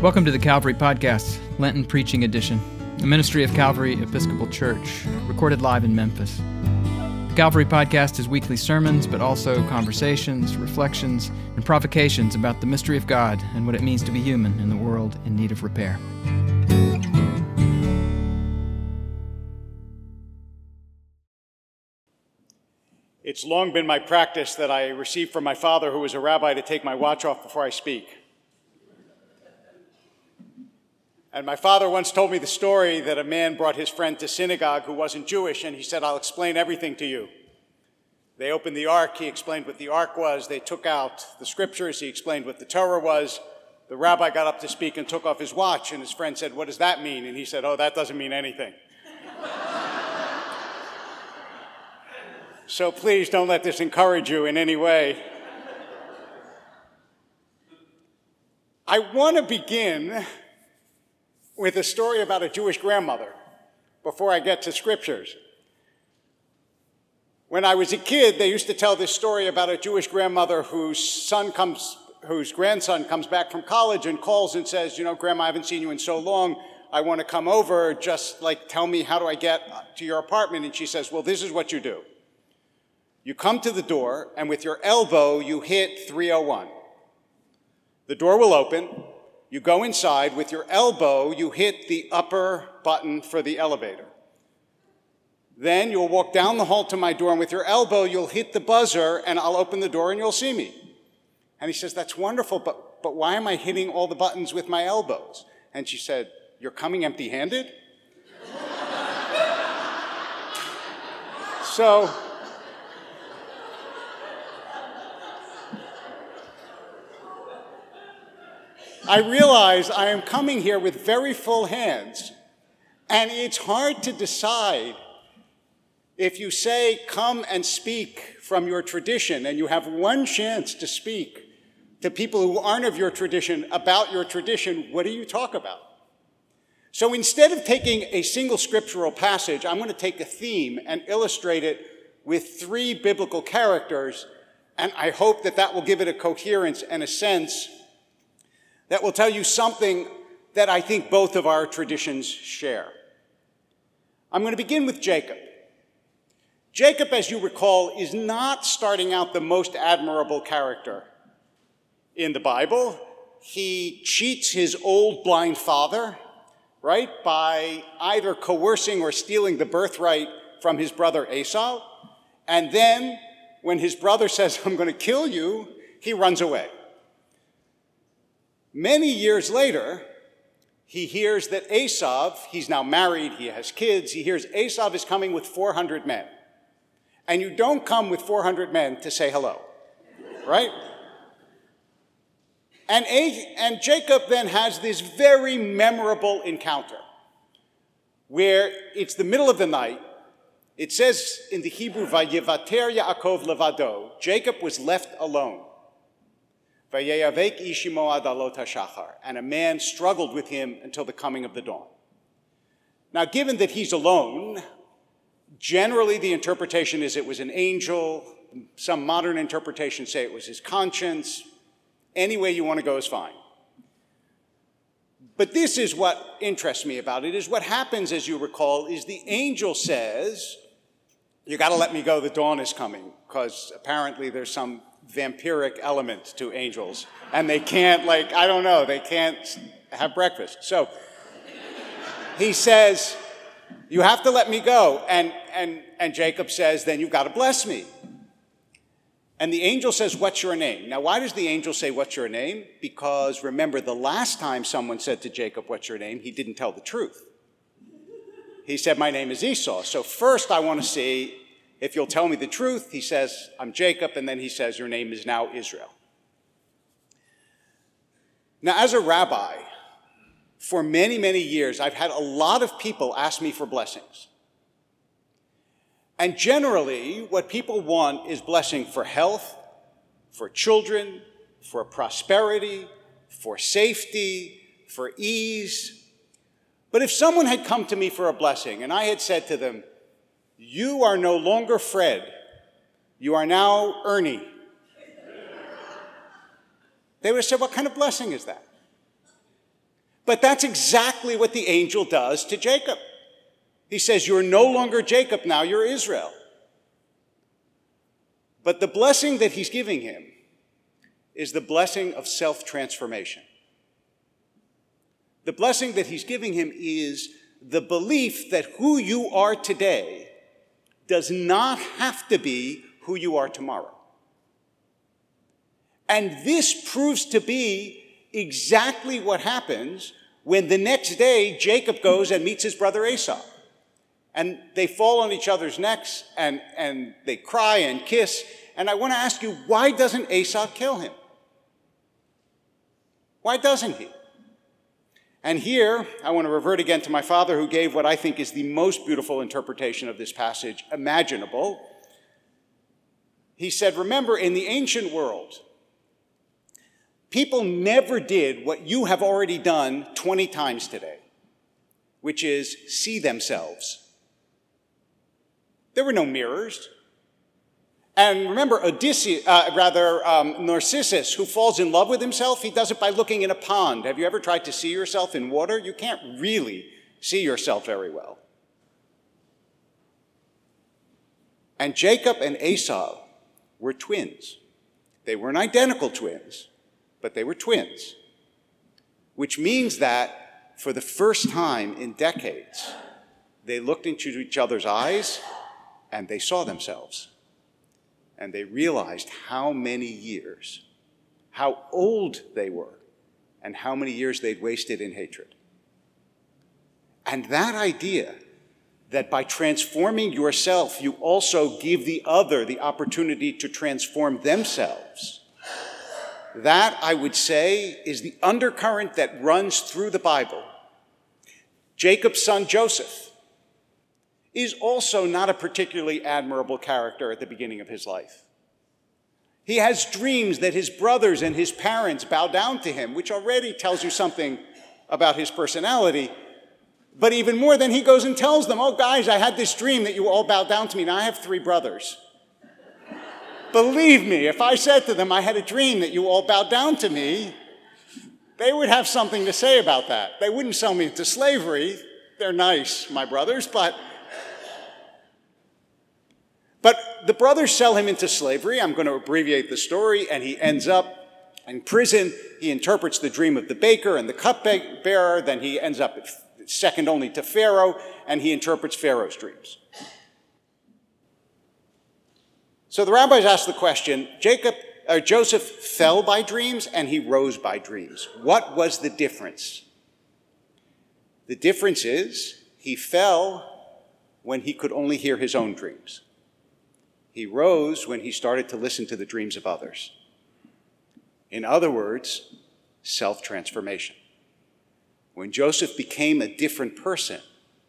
Welcome to the Calvary Podcast, Lenten Preaching Edition, a ministry of Calvary Episcopal Church, recorded live in Memphis. The Calvary Podcast is weekly sermons, but also conversations, reflections, and provocations about the mystery of God and what it means to be human in the world in need of repair. It's long been my practice that I received from my father, who was a rabbi, to take my watch off before I speak. And my father once told me the story that a man brought his friend to synagogue who wasn't Jewish, and he said, "I'll explain everything to you." They opened the ark. He explained what the ark was. They took out the scriptures. He explained what the Torah was. The rabbi got up to speak and took off his watch, and his friend said, "What does that mean?" And he said, "Oh, that doesn't mean anything." So please don't let this encourage you in any way. I want to begin with a story about a Jewish grandmother before I get to scriptures. When I was a kid, they used to tell this story about a Jewish grandmother whose grandson comes back from college and calls and says, "You know, Grandma, I haven't seen you in so long. I want to come over. Just like, tell me, how do I get to your apartment?" And she says, "Well, this is what you do. You come to the door, and with your elbow, you hit 301. The door will open. You go inside, with your elbow, you hit the upper button for the elevator. Then you'll walk down the hall to my door, and with your elbow, you'll hit the buzzer, and I'll open the door and you'll see me." And he says, "That's wonderful, but why am I hitting all the buttons with my elbows?" And she said, "You're coming empty-handed?" I realize I am coming here with very full hands, and it's hard to decide if you say, "Come and speak from your tradition," and you have one chance to speak to people who aren't of your tradition about your tradition, what do you talk about? So instead of taking a single scriptural passage, I'm going to take a theme and illustrate it with three biblical characters, and I hope that that will give it a coherence and a sense that will tell you something that I think both of our traditions share. I'm going to begin with Jacob. Jacob, as you recall, is not starting out the most admirable character in the Bible. He cheats his old blind father, right, by either coercing or stealing the birthright from his brother Esau. And then when his brother says, "I'm going to kill you," he runs away. Many years later, he hears that Esau, he's now married, he has kids, he hears Esau is coming with 400 men. And you don't come with 400 men to say hello, right? And Jacob then has this very memorable encounter where it's the middle of the night. It says in the Hebrew, Vayevater Yaakov levado, Jacob was left alone. And a man struggled with him until the coming of the dawn. Now, given that he's alone, generally the interpretation is it was an angel. Some modern interpretations say it was his conscience. Any way you want to go is fine. But this is what interests me about it, is what happens, as you recall, is the angel says, "You got to let me go, the dawn is coming," because apparently there's some vampiric element to angels, and they can't, they can't have breakfast. So he says, "You have to let me go," and Jacob says, "Then you've got to bless me." And the angel says, "What's your name?" Now, why does the angel say, "What's your name?" Because remember, the last time someone said to Jacob, "What's your name?" he didn't tell the truth. He said, "My name is Esau." So first I want to see if you'll tell me the truth. He says, "I'm Jacob," and then he says, "Your name is now Israel." Now, as a rabbi, for many, many years, I've had a lot of people ask me for blessings. And generally, what people want is blessing for health, for children, for prosperity, for safety, for ease. But if someone had come to me for a blessing, and I had said to them, "You are no longer Fred. You are now Ernie," they would have said, "What kind of blessing is that?" But that's exactly what the angel does to Jacob. He says, you're no longer Jacob now, you're Israel. But the blessing that he's giving him is the blessing of self-transformation. The blessing that he's giving him is the belief that who you are today does not have to be who you are tomorrow. And this proves to be exactly what happens when the next day Jacob goes and meets his brother Esau. And they fall on each other's necks and they cry and kiss. And I want to ask you, why doesn't Esau kill him? Why doesn't he? And here, I want to revert again to my father, who gave what I think is the most beautiful interpretation of this passage imaginable. He said, remember, in the ancient world, people never did what you have already done 20 times today, which is see themselves. There were no mirrors. And remember Odysseus, Narcissus, who falls in love with himself, he does it by looking in a pond. Have you ever tried to see yourself in water? You can't really see yourself very well. And Jacob and Esau were twins. They weren't identical twins, but they were twins, which means that for the first time in decades, they looked into each other's eyes and they saw themselves. And they realized how many years, how old they were, and how many years they'd wasted in hatred. And that idea that by transforming yourself, you also give the other the opportunity to transform themselves, that, I would say, is the undercurrent that runs through the Bible. Jacob's son Joseph is also not a particularly admirable character at the beginning of his life. He has dreams that his brothers and his parents bow down to him, which already tells you something about his personality. But even more, then he goes and tells them, oh, guys, I had this dream that you all bow down to me, and I have 3 brothers. Believe me, if I said to them, I had a dream that you all bow down to me, they would have something to say about that. They wouldn't sell me into slavery. They're nice, my brothers, But the brothers sell him into slavery. I'm going to abbreviate the story. And he ends up in prison. He interprets the dream of the baker and the cupbearer. Then he ends up second only to Pharaoh, and he interprets Pharaoh's dreams. So the rabbis ask the question, Joseph fell by dreams and he rose by dreams. What was the difference? The difference is he fell when he could only hear his own dreams. He rose when he started to listen to the dreams of others. In other words, self-transformation. When Joseph became a different person,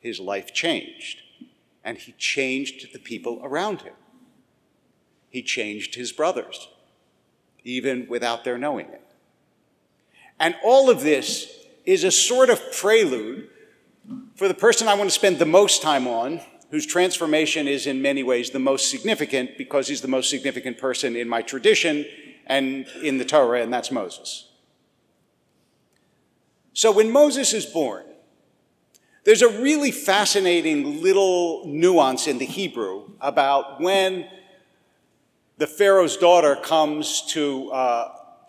his life changed, and he changed the people around him. He changed his brothers, even without their knowing it. And all of this is a sort of prelude for the person I want to spend the most time on, whose transformation is in many ways the most significant because he's the most significant person in my tradition and in the Torah, and that's Moses. So when Moses is born, there's a really fascinating little nuance in the Hebrew about when the Pharaoh's daughter comes to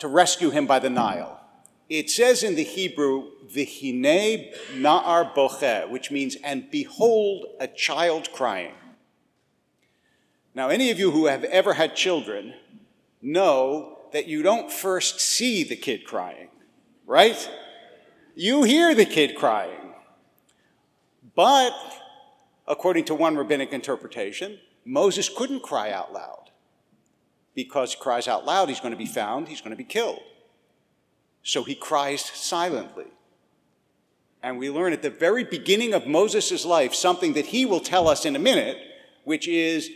rescue him by the Nile. It says in the Hebrew, v'hinei na'ar bocheh, which means, and behold, a child crying. Now, any of you who have ever had children know that you don't first see the kid crying, right? You hear the kid crying. But, according to one rabbinic interpretation, Moses couldn't cry out loud. Because he cries out loud, he's going to be found, he's going to be killed. So he cries silently. And we learn at the very beginning of Moses' life something that he will tell us in a minute, which is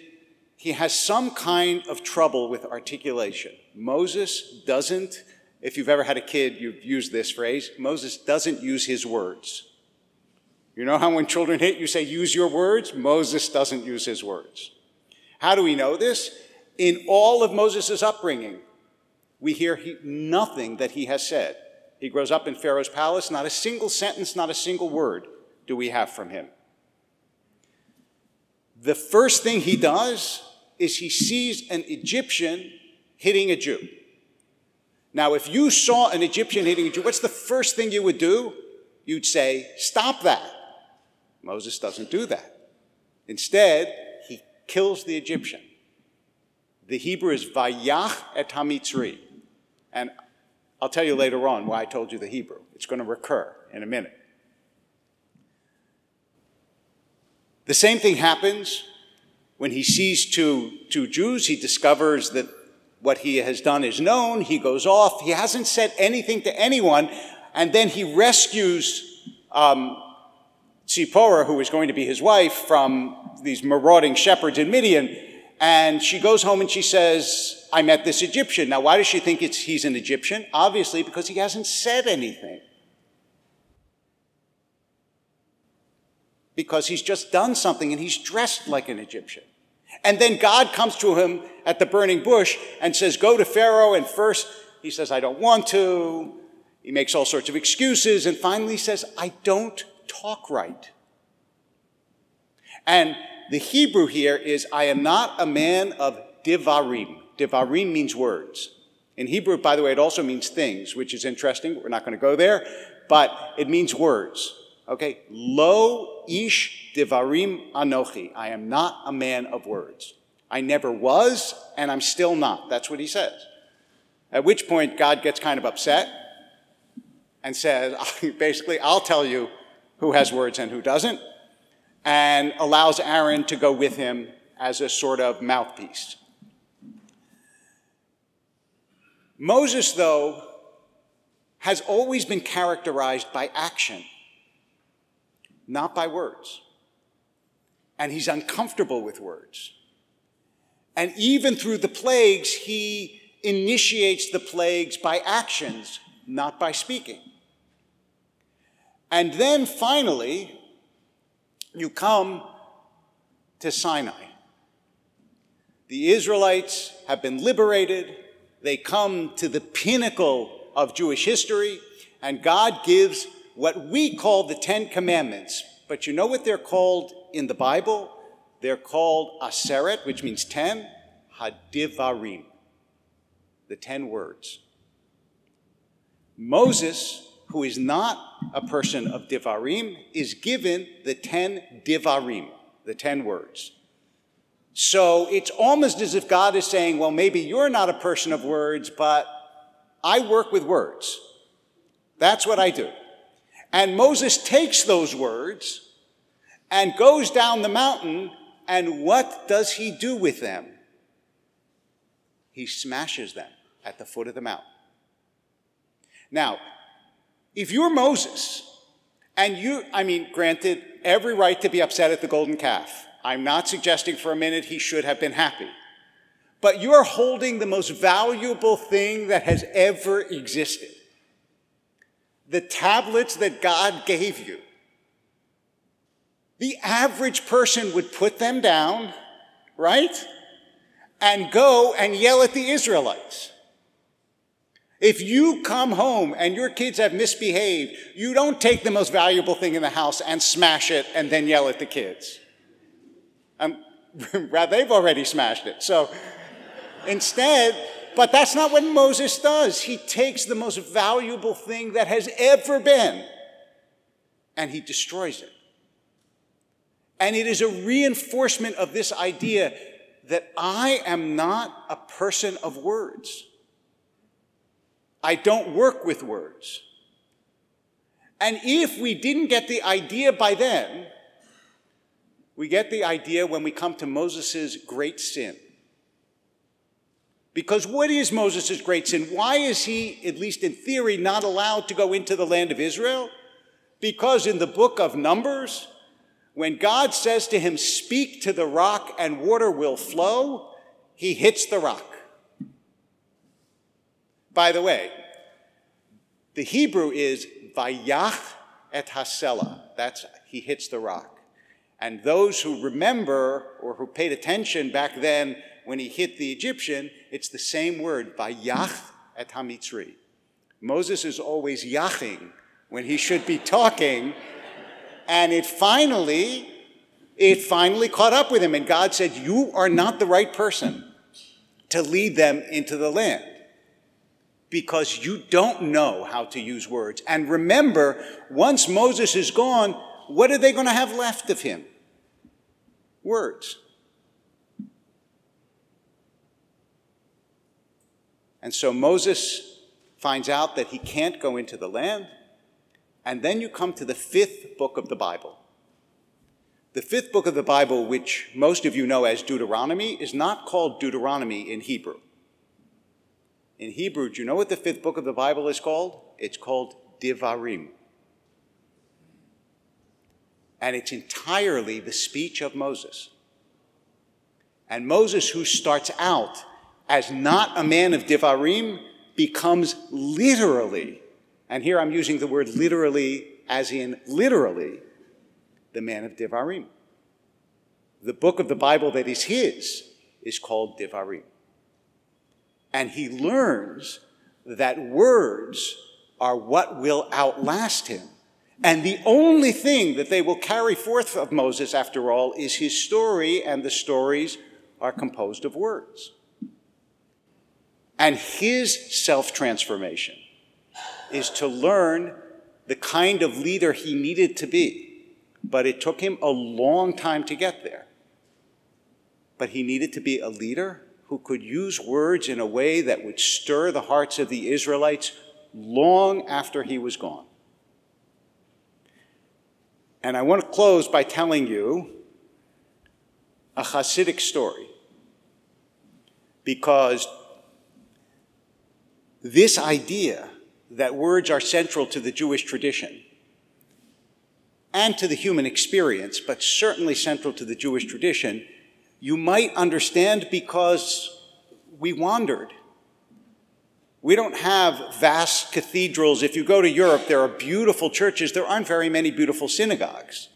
he has some kind of trouble with articulation. Moses doesn't, if you've ever had a kid, you've used this phrase, Moses doesn't use his words. You know how when children hit, you say, use your words? Moses doesn't use his words. How do we know this? In all of Moses' upbringing, we hear nothing that he has said. He grows up in Pharaoh's palace. Not a single sentence, not a single word do we have from him. The first thing he does is he sees an Egyptian hitting a Jew. Now, if you saw an Egyptian hitting a Jew, what's the first thing you would do? You'd say, stop that. Moses doesn't do that. Instead, he kills the Egyptian. The Hebrew is Vayach et Hamitzri. And I'll tell you later on why I told you the Hebrew. It's going to recur in a minute. The same thing happens when he sees two Jews. He discovers that what he has done is known. He goes off. He hasn't said anything to anyone. And then he rescues Zipporah, who is going to be his wife, from these marauding shepherds in Midian. And she goes home and she says, I met this Egyptian. Now, why does she think he's an Egyptian? Obviously, because he hasn't said anything. Because he's just done something and he's dressed like an Egyptian. And then God comes to him at the burning bush and says, go to Pharaoh. And first he says, I don't want to. He makes all sorts of excuses and finally says, I don't talk right. And the Hebrew here is, I am not a man of Devarim. Devarim means words. In Hebrew, by the way, it also means things, which is interesting. But we're not going to go there, but it means words. Okay, lo ish devarim anochi. I am not a man of words. I never was, and I'm still not. That's what he says. At which point, God gets kind of upset and says, basically, I'll tell you who has words and who doesn't, and allows Aaron to go with him as a sort of mouthpiece. Moses, though, has always been characterized by action, not by words. And he's uncomfortable with words. And even through the plagues, he initiates the plagues by actions, not by speaking. And then finally, you come to Sinai. The Israelites have been liberated. They come to the pinnacle of Jewish history, and God gives what we call the Ten Commandments, but you know what they're called in the Bible? They're called Aseret, which means 10, Hadivarim, the 10 words. Moses, who is not a person of Devarim, is given the 10 Devarim, the 10 words. So it's almost as if God is saying, well, maybe you're not a person of words, but I work with words. That's what I do. And Moses takes those words and goes down the mountain, and what does he do with them? He smashes them at the foot of the mountain. Now, if you're Moses, and granted, every right to be upset at the golden calf. I'm not suggesting for a minute he should have been happy. But you're holding the most valuable thing that has ever existed. The tablets that God gave you. The average person would put them down, right? And go and yell at the Israelites. If you come home and your kids have misbehaved, you don't take the most valuable thing in the house and smash it and then yell at the kids. Rather, they've already smashed it. So instead... But that's not what Moses does. He takes the most valuable thing that has ever been and he destroys it. And it is a reinforcement of this idea that I am not a person of words. I don't work with words. And if we didn't get the idea by then, we get the idea when we come to Moses' great sin. Because what is Moses' great sin? Why is he, at least in theory, not allowed to go into the land of Israel? Because in the book of Numbers, when God says to him, speak to the rock and water will flow, he hits the rock. By the way, the Hebrew is vayach et hasela. That's, he hits the rock. And those who remember or who paid attention back then, when he hit the Egyptian, it's the same word, vayach et hamitzri. Moses is always yaching when he should be talking, and it finally caught up with him, and God said, you are not the right person to lead them into the land because you don't know how to use words. And remember, once Moses is gone, what are they going to have left of him? Words. And so Moses finds out that he can't go into the land. And then you come to the fifth book of the Bible. The fifth book of the Bible, which most of you know as Deuteronomy, is not called Deuteronomy in Hebrew. In Hebrew, do you know what the fifth book of the Bible is called? It's called Devarim. And it's entirely the speech of Moses. And Moses, who starts out as not a man of Devarim, becomes literally, and here I'm using the word literally as in literally, the man of Devarim. The book of the Bible that is his is called Devarim. And he learns that words are what will outlast him. And the only thing that they will carry forth of Moses, after all, is his story, and the stories are composed of words. And his self-transformation is to learn the kind of leader he needed to be. But it took him a long time to get there. But he needed to be a leader who could use words in a way that would stir the hearts of the Israelites long after he was gone. And I want to close by telling you a Hasidic story, because this idea that words are central to the Jewish tradition and to the human experience, but certainly central to the Jewish tradition, you might understand because we wandered. We don't have vast cathedrals. If you go to Europe, there are beautiful churches. There aren't very many beautiful synagogues.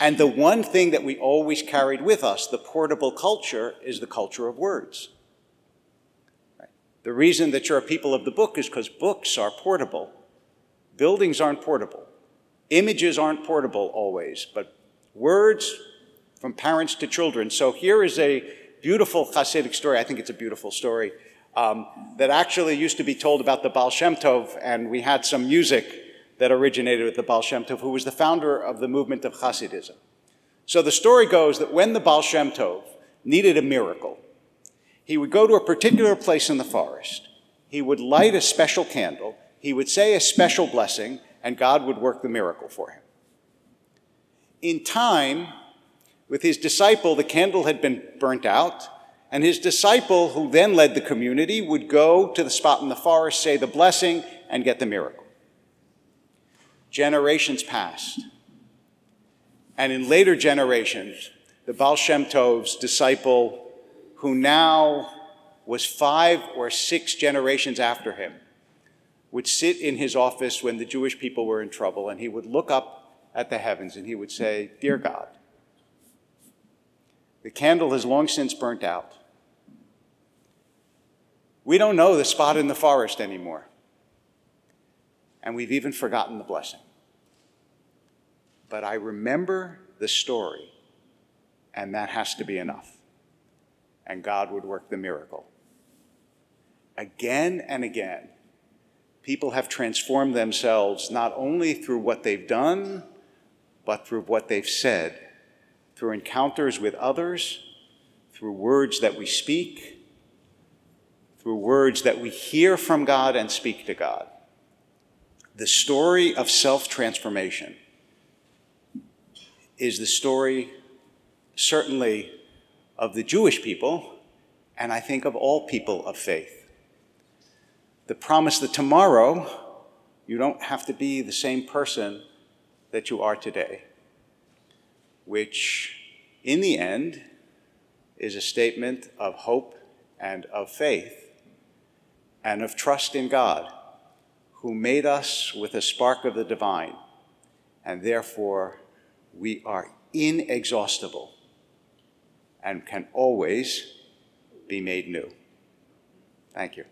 And the one thing that we always carried with us, the portable culture, is the culture of words. The reason that you're a people of the book is because books are portable. Buildings aren't portable. Images aren't portable always, but words from parents to children. So here is a beautiful Hasidic story. I think it's a beautiful story that actually used to be told about the Baal Shem Tov, and we had some music that originated with the Baal Shem Tov, who was the founder of the movement of Hasidism. So the story goes that when the Baal Shem Tov needed a miracle, he would go to a particular place in the forest. He would light a special candle. He would say a special blessing, and God would work the miracle for him. In time, with his disciple, the candle had been burnt out, and his disciple, who then led the community, would go to the spot in the forest, say the blessing, and get the miracle. Generations passed, and in later generations, the Baal Shem Tov's disciple, who now was 5 or 6 generations after him, would sit in his office when the Jewish people were in trouble, and he would look up at the heavens and he would say, "Dear God, the candle has long since burnt out. We don't know the spot in the forest anymore, and we've even forgotten the blessing. But I remember the story, and that has to be enough." And God would work the miracle. Again and again, people have transformed themselves not only through what they've done, but through what they've said, through encounters with others, through words that we speak, through words that we hear from God and speak to God. The story of self-transformation is the story, certainly, of the Jewish people, and I think of all people of faith. The promise that tomorrow you don't have to be the same person that you are today, which in the end is a statement of hope and of faith and of trust in God, who made us with a spark of the divine, and therefore we are inexhaustible and can always be made new. Thank you.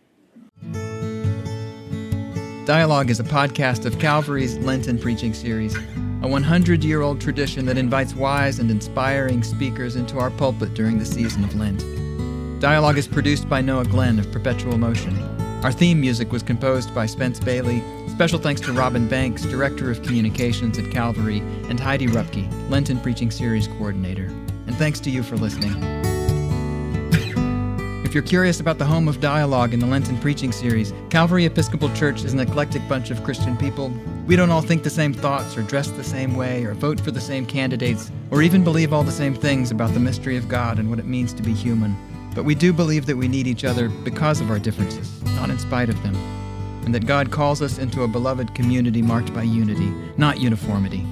Dialogue is a podcast of Calvary's Lenten Preaching Series, a 100-year-old tradition that invites wise and inspiring speakers into our pulpit during the season of Lent. Dialogue is produced by Noah Glenn of Perpetual Motion. Our theme music was composed by Spence Bailey. Special thanks to Robin Banks, Director of Communications at Calvary, and Heidi Rupke, Lenten Preaching Series Coordinator. And thanks to you for listening. If you're curious about the home of dialogue in the Lenten Preaching Series, Calvary Episcopal Church is an eclectic bunch of Christian people. We don't all think the same thoughts or dress the same way or vote for the same candidates or even believe all the same things about the mystery of God and what it means to be human. But we do believe that we need each other because of our differences, not in spite of them, and that God calls us into a beloved community marked by unity, not uniformity.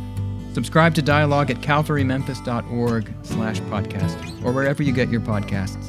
Subscribe to Dialogue at calvarymemphis.org/podcast or wherever you get your podcasts.